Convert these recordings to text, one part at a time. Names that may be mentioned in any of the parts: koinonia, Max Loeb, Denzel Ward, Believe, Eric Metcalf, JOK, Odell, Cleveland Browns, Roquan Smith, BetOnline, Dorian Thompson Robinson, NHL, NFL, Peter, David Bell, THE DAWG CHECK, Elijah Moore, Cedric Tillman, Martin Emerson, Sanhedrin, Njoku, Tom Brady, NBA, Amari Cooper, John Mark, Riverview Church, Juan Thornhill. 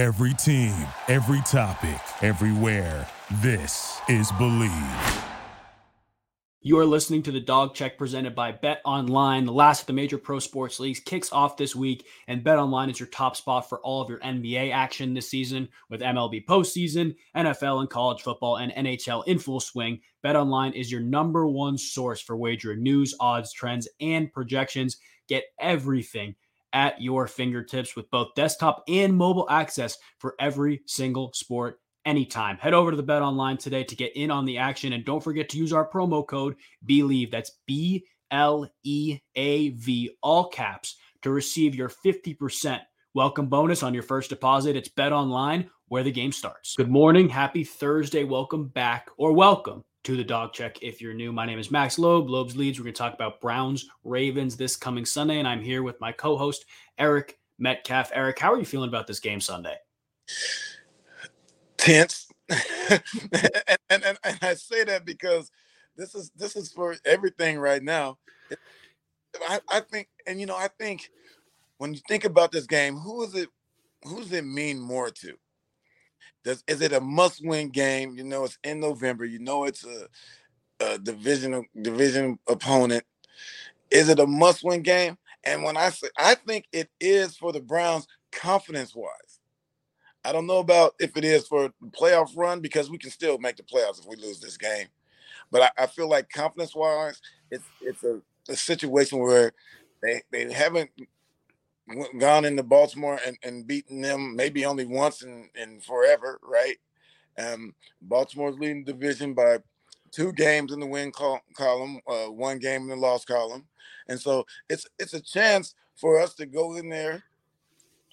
Every team, every topic, everywhere. This is Believe. You are listening to The Dog Check presented by BetOnline. The last of the major pro sports leagues kicks off this week, and BetOnline is your top spot for all of your NBA action this season with MLB postseason, NFL and college football, and NHL in full swing. BetOnline is your number one source for wager news, odds, trends, and projections. Get everything at your fingertips with both desktop and mobile access for every single sport anytime. Head over to the BetOnline today to get in on the action, and don't forget to use our promo code BELIEVE, that's B-L-E-A-V, all caps, to receive your 50% welcome bonus on your first deposit. It's BetOnline, where the game starts. Good morning, happy Thursday, welcome back, or welcome to The Dog Check if you're new. My name is Max Loeb, Loeb's Leads. We're going to talk about Browns-Ravens this coming Sunday, and I'm here with my co-host, Eric Metcalf. Eric, how are you feeling about this game Sunday? Tense. and I say that because this is for everything right now. I think when you think about this game, who does it mean more to? Is it a must-win game? You know, it's in November. You know, it's a division opponent. Is it a must-win game? And when I say, I think it is for the Browns confidence-wise. I don't know about if it is for the playoff run, because we can still make the playoffs if we lose this game. But I feel like confidence-wise, it's a situation where they haven't gone into Baltimore and beaten them maybe only once in forever, right? Baltimore's leading the division by 2 games in the win column, 1 game in the loss column. And so it's a chance for us to go in there,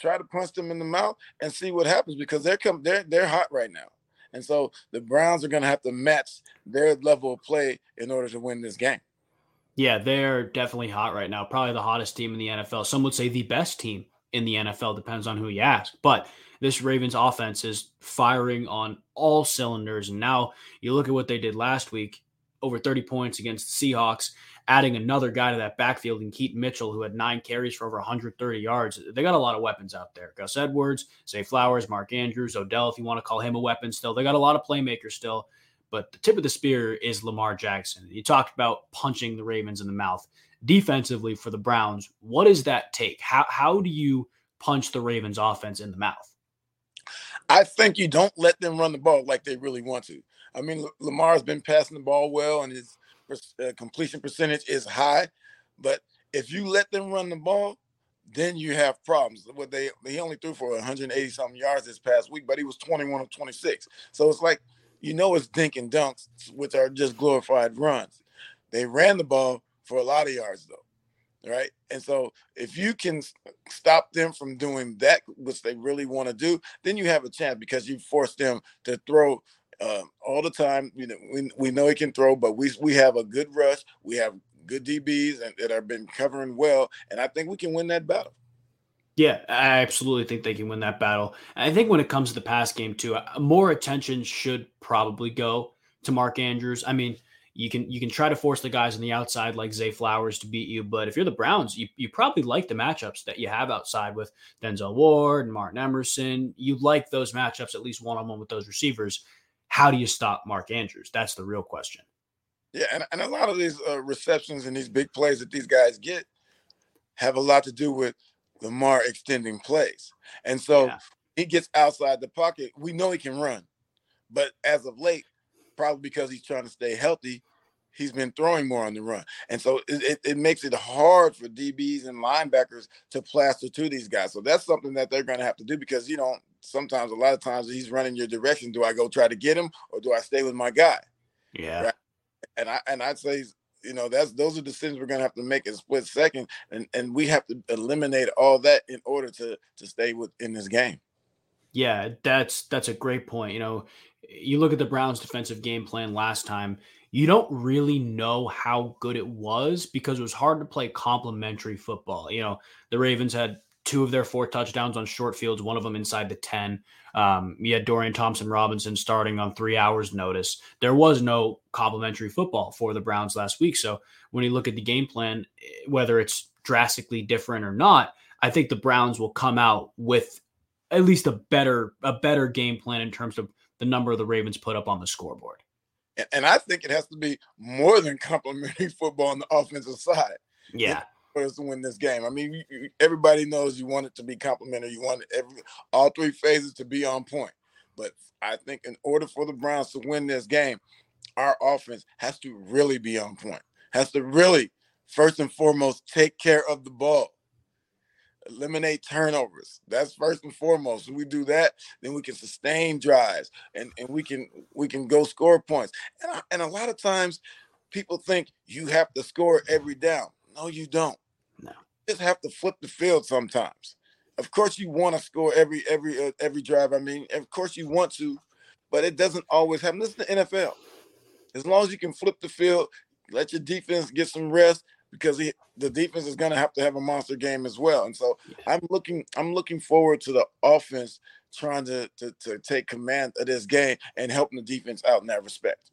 try to punch them in the mouth and see what happens, because they're hot right now. And so the Browns are going to have to match their level of play in order to win this game. Yeah, they're definitely hot right now. Probably the hottest team in the NFL. Some would say the best team in the NFL, depends on who you ask. But this Ravens offense is firing on all cylinders. And now you look at what they did last week, over 30 points against the Seahawks, adding another guy to that backfield in Keaton Mitchell, who had 9 carries for over 130 yards. They got a lot of weapons out there. Gus Edwards, Zay Flowers, Mark Andrews, Odell, if you want to call him a weapon still. They got a lot of playmakers still, but the tip of the spear is Lamar Jackson. You talked about punching the Ravens in the mouth. Defensively for the Browns, what does that take? How do you punch the Ravens offense in the mouth? I think you don't let them run the ball like they really want to. I mean, Lamar's been passing the ball well, and his completion percentage is high. But if you let them run the ball, then you have problems. What he only threw for 180-something yards this past week, but he was 21 of 26. So it's like, you know, it's dink and dunks, which are just glorified runs. They ran the ball for a lot of yards, though, right? And so if you can stop them from doing that, which they really want to do, then you have a chance, because you force them to throw all the time. You know, we know he can throw, but we have a good rush. We have good DBs that have been covering well, and I think we can win that battle. Yeah, I absolutely think they can win that battle. I think when it comes to the pass game too, more attention should probably go to Mark Andrews. I mean, you can try to force the guys on the outside like Zay Flowers to beat you, but if you're the Browns, you probably like the matchups that you have outside with Denzel Ward and Martin Emerson. You like those matchups, at least one-on-one with those receivers. How do you stop Mark Andrews? That's the real question. Yeah, and a lot of these receptions and these big plays that these guys get have a lot to do with Lamar extending plays. And so he gets outside the pocket. We know he can run, but as of late, probably because he's trying to stay healthy, he's been throwing more on the run. And so it makes it hard for DBs and linebackers to plaster to these guys. So that's something that they're going to have to do, because you don't, sometimes, a lot of times, he's running your direction. Do I go try to get him, or do I stay with my guy? Yeah. Right? And I'd say, you know, those are decisions we're going to have to make in a split second. And we have to eliminate all that in order to stay within this game. Yeah, that's a great point. You know, you look at the Browns' defensive game plan last time, you don't really know how good it was, because it was hard to play complementary football. You know, the Ravens had 2 of their 4 touchdowns on short fields, one of them inside the 10. You had Dorian Thompson Robinson starting on 3 hours notice. There was no complimentary football for the Browns last week. So when you look at the game plan, whether it's drastically different or not, I think the Browns will come out with at least a better game plan in terms of the number the Ravens put up on the scoreboard. And I think it has to be more than complimentary football on the offensive side. Yeah. For us to win this game. I mean, everybody knows you want it to be complimentary. You want all three phases to be on point. But I think in order for the Browns to win this game, our offense has to really be on point, has to really, first and foremost, take care of the ball, eliminate turnovers. That's first and foremost. When we do that, then we can sustain drives and we can go score points. And a lot of times people think you have to score every down. No, you don't. No. You just have to flip the field sometimes. Of course you want to score every drive. I mean, of course you want to, but it doesn't always happen. This is the NFL. As long as you can flip the field, let your defense get some rest, because the defense is going to have a monster game as well. And so I'm looking forward to the offense trying to take command of this game and helping the defense out in that respect.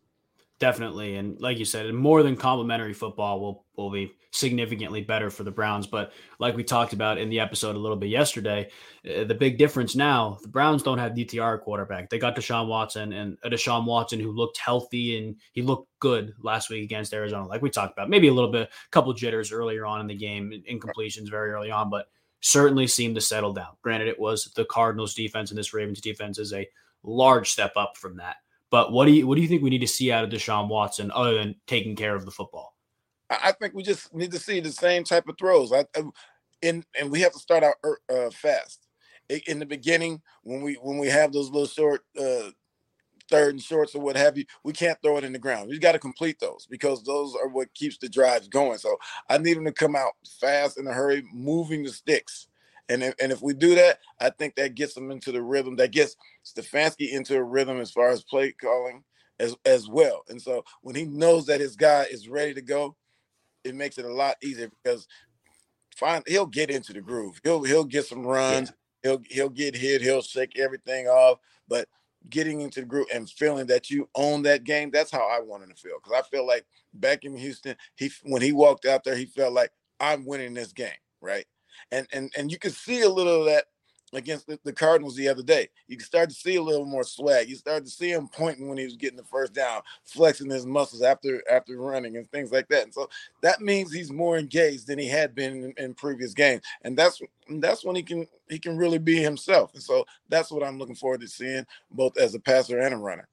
Definitely. And like you said, more than complimentary football will be significantly better for the Browns. But like we talked about in the episode a little bit yesterday, the big difference now, the Browns don't have DTR quarterback. They got Deshaun Watson, and a Deshaun Watson who looked healthy and he looked good last week against Arizona. Like we talked about, maybe a little bit, a couple jitters earlier on in the game, incompletions very early on, but certainly seemed to settle down. Granted, it was the Cardinals defense, and this Ravens defense is a large step up from that. But what do you think we need to see out of Deshaun Watson other than taking care of the football? I think we just need to see the same type of throws. And we have to start out fast. In the beginning, when we have those little short third and shorts or what have you, we can't throw it in the ground. We got to complete those, because those are what keeps the drives going. So I need him to come out fast, in a hurry, moving the sticks. And if we do that, I think that gets them into the rhythm. That gets Stefanski into a rhythm as far as play calling as well. And so when he knows that his guy is ready to go, it makes it a lot easier, because he'll get into the groove. He'll get some runs. Yeah. He'll get hit. He'll shake everything off. But getting into the groove and feeling that you own that game, that's how I want him to feel. Because I feel like back in Houston, when he walked out there, he felt like, I'm winning this game, right? And you can see a little of that against the Cardinals the other day. You can start to see a little more swag. You started to see him pointing when he was getting the first down, flexing his muscles after running and things like that. And so that means he's more engaged than he had been in previous games. And that's when he can really be himself. And so that's what I'm looking forward to seeing, both as a passer and a runner.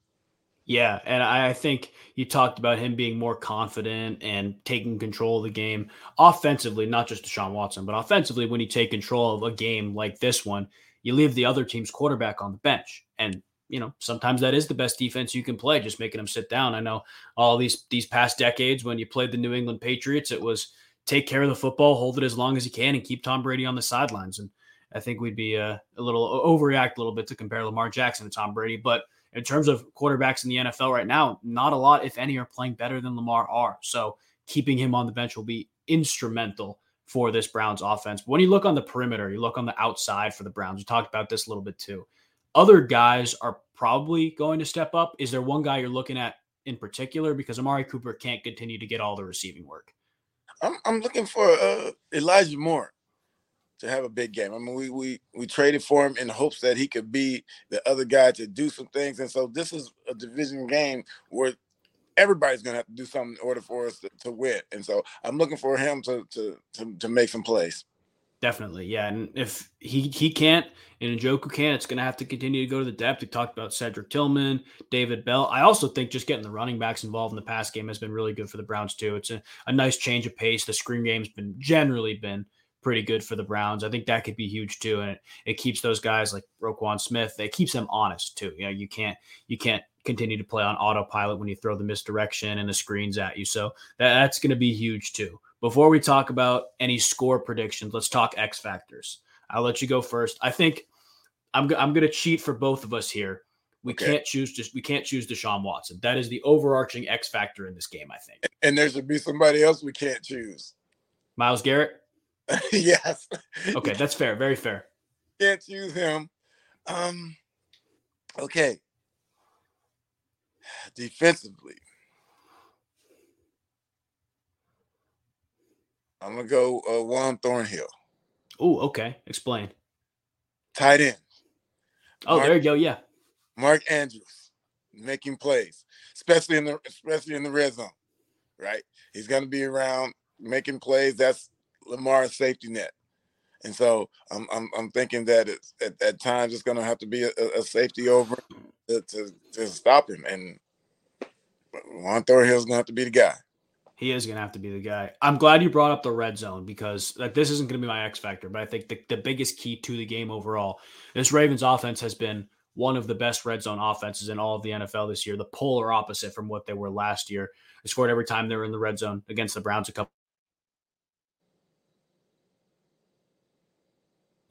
Yeah, and I think you talked about him being more confident and taking control of the game offensively, not just Deshaun Watson, but offensively, when you take control of a game like this one, you leave the other team's quarterback on the bench. And, you know, sometimes that is the best defense you can play, just making them sit down. I know all these past decades when you played the New England Patriots, it was take care of the football, hold it as long as you can, and keep Tom Brady on the sidelines. And I think we'd be overreact a little bit to compare Lamar Jackson to Tom Brady, but in terms of quarterbacks in the NFL right now, not a lot, if any, are playing better than Lamar are. So keeping him on the bench will be instrumental for this Browns offense. When you look on the perimeter, you look on the outside for the Browns. We talked about this a little bit too. Other guys are probably going to step up. Is there one guy you're looking at in particular? Because Amari Cooper can't continue to get all the receiving work. I'm looking for Elijah Moore to have a big game. I mean, we traded for him in hopes that he could be the other guy to do some things. And so this is a division game where everybody's going to have to do something in order for us to win. And so I'm looking for him to make some plays. Definitely. Yeah. And if he can't and Njoku can't, it's going to have to continue to go to the depth. We talked about Cedric Tillman, David Bell. I also think just getting the running backs involved in the pass game has been really good for the Browns too. It's a nice change of pace. The screen game's been generally pretty good for the Browns. I think that could be huge too. And it keeps those guys like Roquan Smith, it keeps them honest too. You know, you can't continue to play on autopilot when you throw the misdirection and the screens at you. So that's going to be huge too. Before we talk about any score predictions, let's talk X factors. I'll let you go first. I think I'm going to cheat for both of us here. We can't choose Deshaun Watson. That is the overarching X factor in this game, I think. And there should be somebody else we can't choose. Miles Garrett. Yes. Okay, that's fair. Very fair. Can't use him. Okay. Defensively, I'm gonna go Juan Thornhill. Oh, okay. Explain. Tight end. Oh, Mark, there you go. Yeah. Mark Andrews making plays, especially in the red zone, right? He's going to be around making plays. That's Lamar's safety net. And so I'm thinking that it's, at times it's going to have to be a safety over to stop him. And Juan Thornhill's going to have to be the guy. He is going to have to be the guy. I'm glad you brought up the red zone because like this isn't going to be my X factor, but I think the biggest key to the game overall, this Ravens offense has been one of the best red zone offenses in all of the NFL this year, the polar opposite from what they were last year. They scored every time they were in the red zone against the Browns a couple.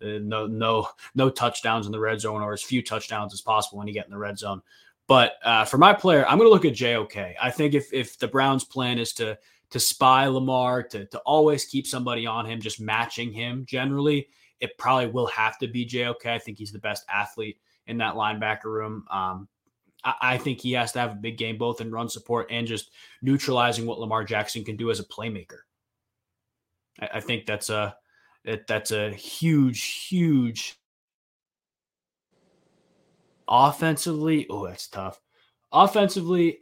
No touchdowns in the red zone or as few touchdowns as possible when you get in the red zone. But for my player, I'm going to look at JOK. I think if the Browns' plan is to spy Lamar, to always keep somebody on him, just matching him generally, it probably will have to be JOK. I think he's the best athlete in that linebacker room. I think he has to have a big game, both in run support and just neutralizing what Lamar Jackson can do as a playmaker. I think that's a huge offensively. Oh, that's tough. Offensively,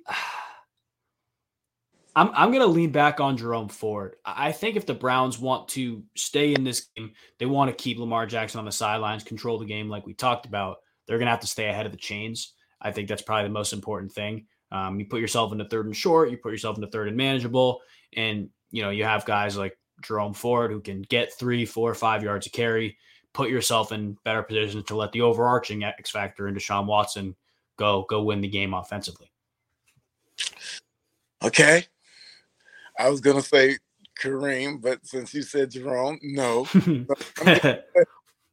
I'm going to lean back on Jerome Ford. I think if the Browns want to stay in this game, they want to keep Lamar Jackson on the sidelines, control the game like we talked about. They're going to have to stay ahead of the chains. I think that's probably the most important thing. You put yourself into third and short, you put yourself into third and manageable, and you have guys like Jerome Ford, who can get 3, 4, 5 yards of carry, put yourself in better positions to let the overarching X factor and Deshaun Watson go win the game offensively. Okay. I was going to say Kareem, but since you said Jerome, no.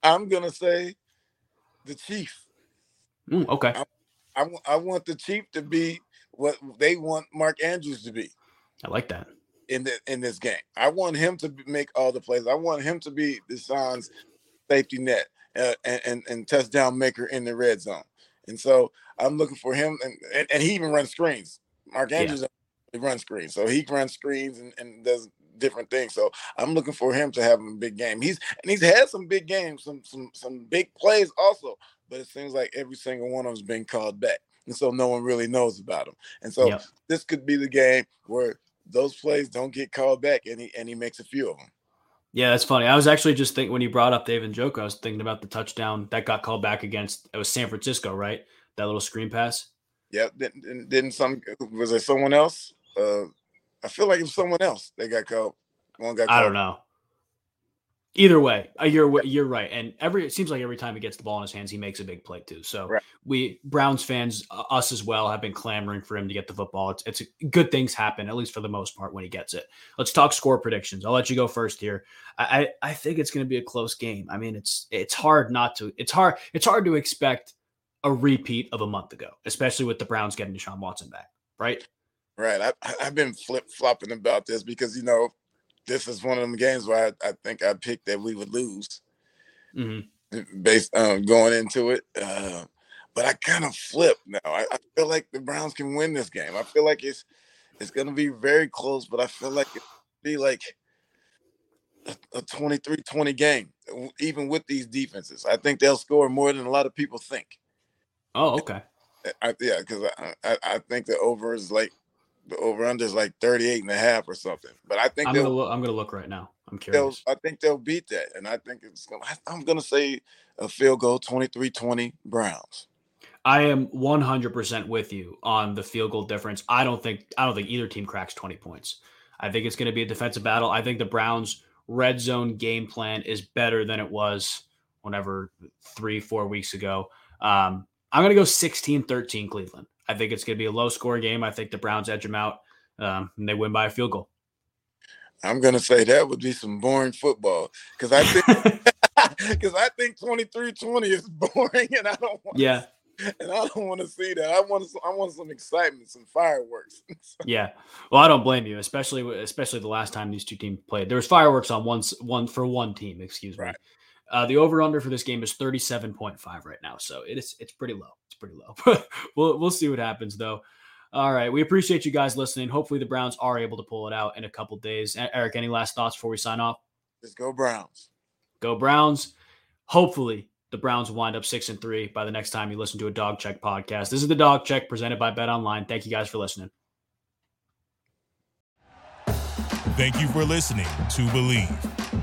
I'm going to say the Chief. Okay. I want the Chief to be what they want Mark Andrews to be. I like that. In this game, I want him to make all the plays. I want him to be Deshaun's safety net and touchdown maker in the red zone. And so I'm looking for him, and he even runs screens. Mark Andrews runs screens, so he runs screens and does different things. So I'm looking for him to have a big game. He's had some big games, some big plays also, but it seems like every single one of them's been called back, and so no one really knows about him. And so this could be the game where those plays don't get called back, and he makes a few of them. Yeah, that's funny. I was actually just thinking when you brought up David Njoku, I was thinking about the touchdown that got called back against, it was San Francisco, right? That little screen pass. Yeah. Didn't was there someone else? I feel like it was someone else that got called. I don't know. Either way, you're right. And it seems like every time he gets the ball in his hands, he makes a big play too. So we Browns fans, us as well, have been clamoring for him to get the football. It's good things happen, at least for the most part, when he gets it. Let's talk score predictions. I'll let you go first here. I think it's going to be a close game. I mean, it's hard to expect a repeat of a month ago, especially with the Browns getting Deshaun Watson back, right? Right. I've been flip-flopping about this because, this is one of them games where I think I picked that we would lose based on going into it. But I kind of flip now. I feel like the Browns can win this game. I feel like it's going to be very close, but I feel like it'll be like a 23-20 game, even with these defenses. I think they'll score more than a lot of people think. Oh, okay. Because I think the over is like, the over-under is like 38.5 or something, but I think I'm going to look right now. I'm curious. I think they'll beat that, and I think I'm going to say a field goal, 23-20 Browns. I am 100% with you on the field goal difference. I don't think either team cracks 20 points. I think it's going to be a defensive battle. I think the Browns' red zone game plan is better than it was whenever 3-4 weeks ago. I'm going to go 16-13 Cleveland. I think it's going to be a low-score game. I think the Browns edge them out, and they win by a field goal. I'm going to say that would be some boring football because I think 23-20 is boring, and I don't want to see that. I want some excitement, some fireworks. Yeah, well, I don't blame you, especially the last time these two teams played. There was fireworks on one team. Excuse me. Right. The over-under for this game is 37.5 right now, so it's pretty low. We'll see what happens, though. All right, we appreciate you guys listening. Hopefully the Browns are able to pull it out in a couple days. Eric, any last thoughts before we sign off? Just go Browns. Go Browns. Hopefully the Browns will wind up 6-3 by the next time you listen to a Dog Check podcast. This is the Dog Check presented by BetOnline. Thank you guys for listening. Thank you for listening to Believe.